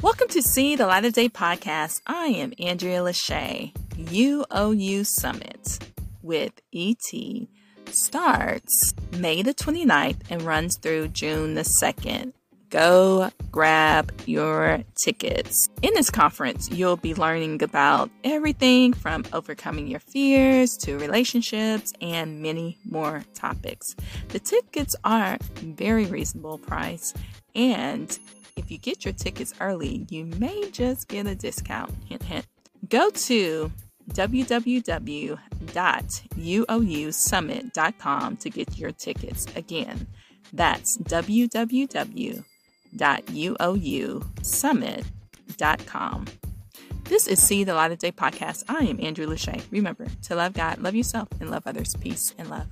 Welcome to See the Light of Day Podcast. I am Andrea Lachey. You Owe You Summit with ET starts May the 29th and runs through June the 2nd. Go grab your tickets. In this conference, you'll be learning about everything from overcoming your fears to relationships and many more topics. The tickets are very reasonable price, and if you get your tickets early, you may just get a discount. Hint, hint. Go to www.youousummit.com to get your tickets. Again, that's www.youousummit.com. This is See the Light of Day Podcast. I am Andrew Lachey. Remember to love God, love yourself, and love others. Peace and love.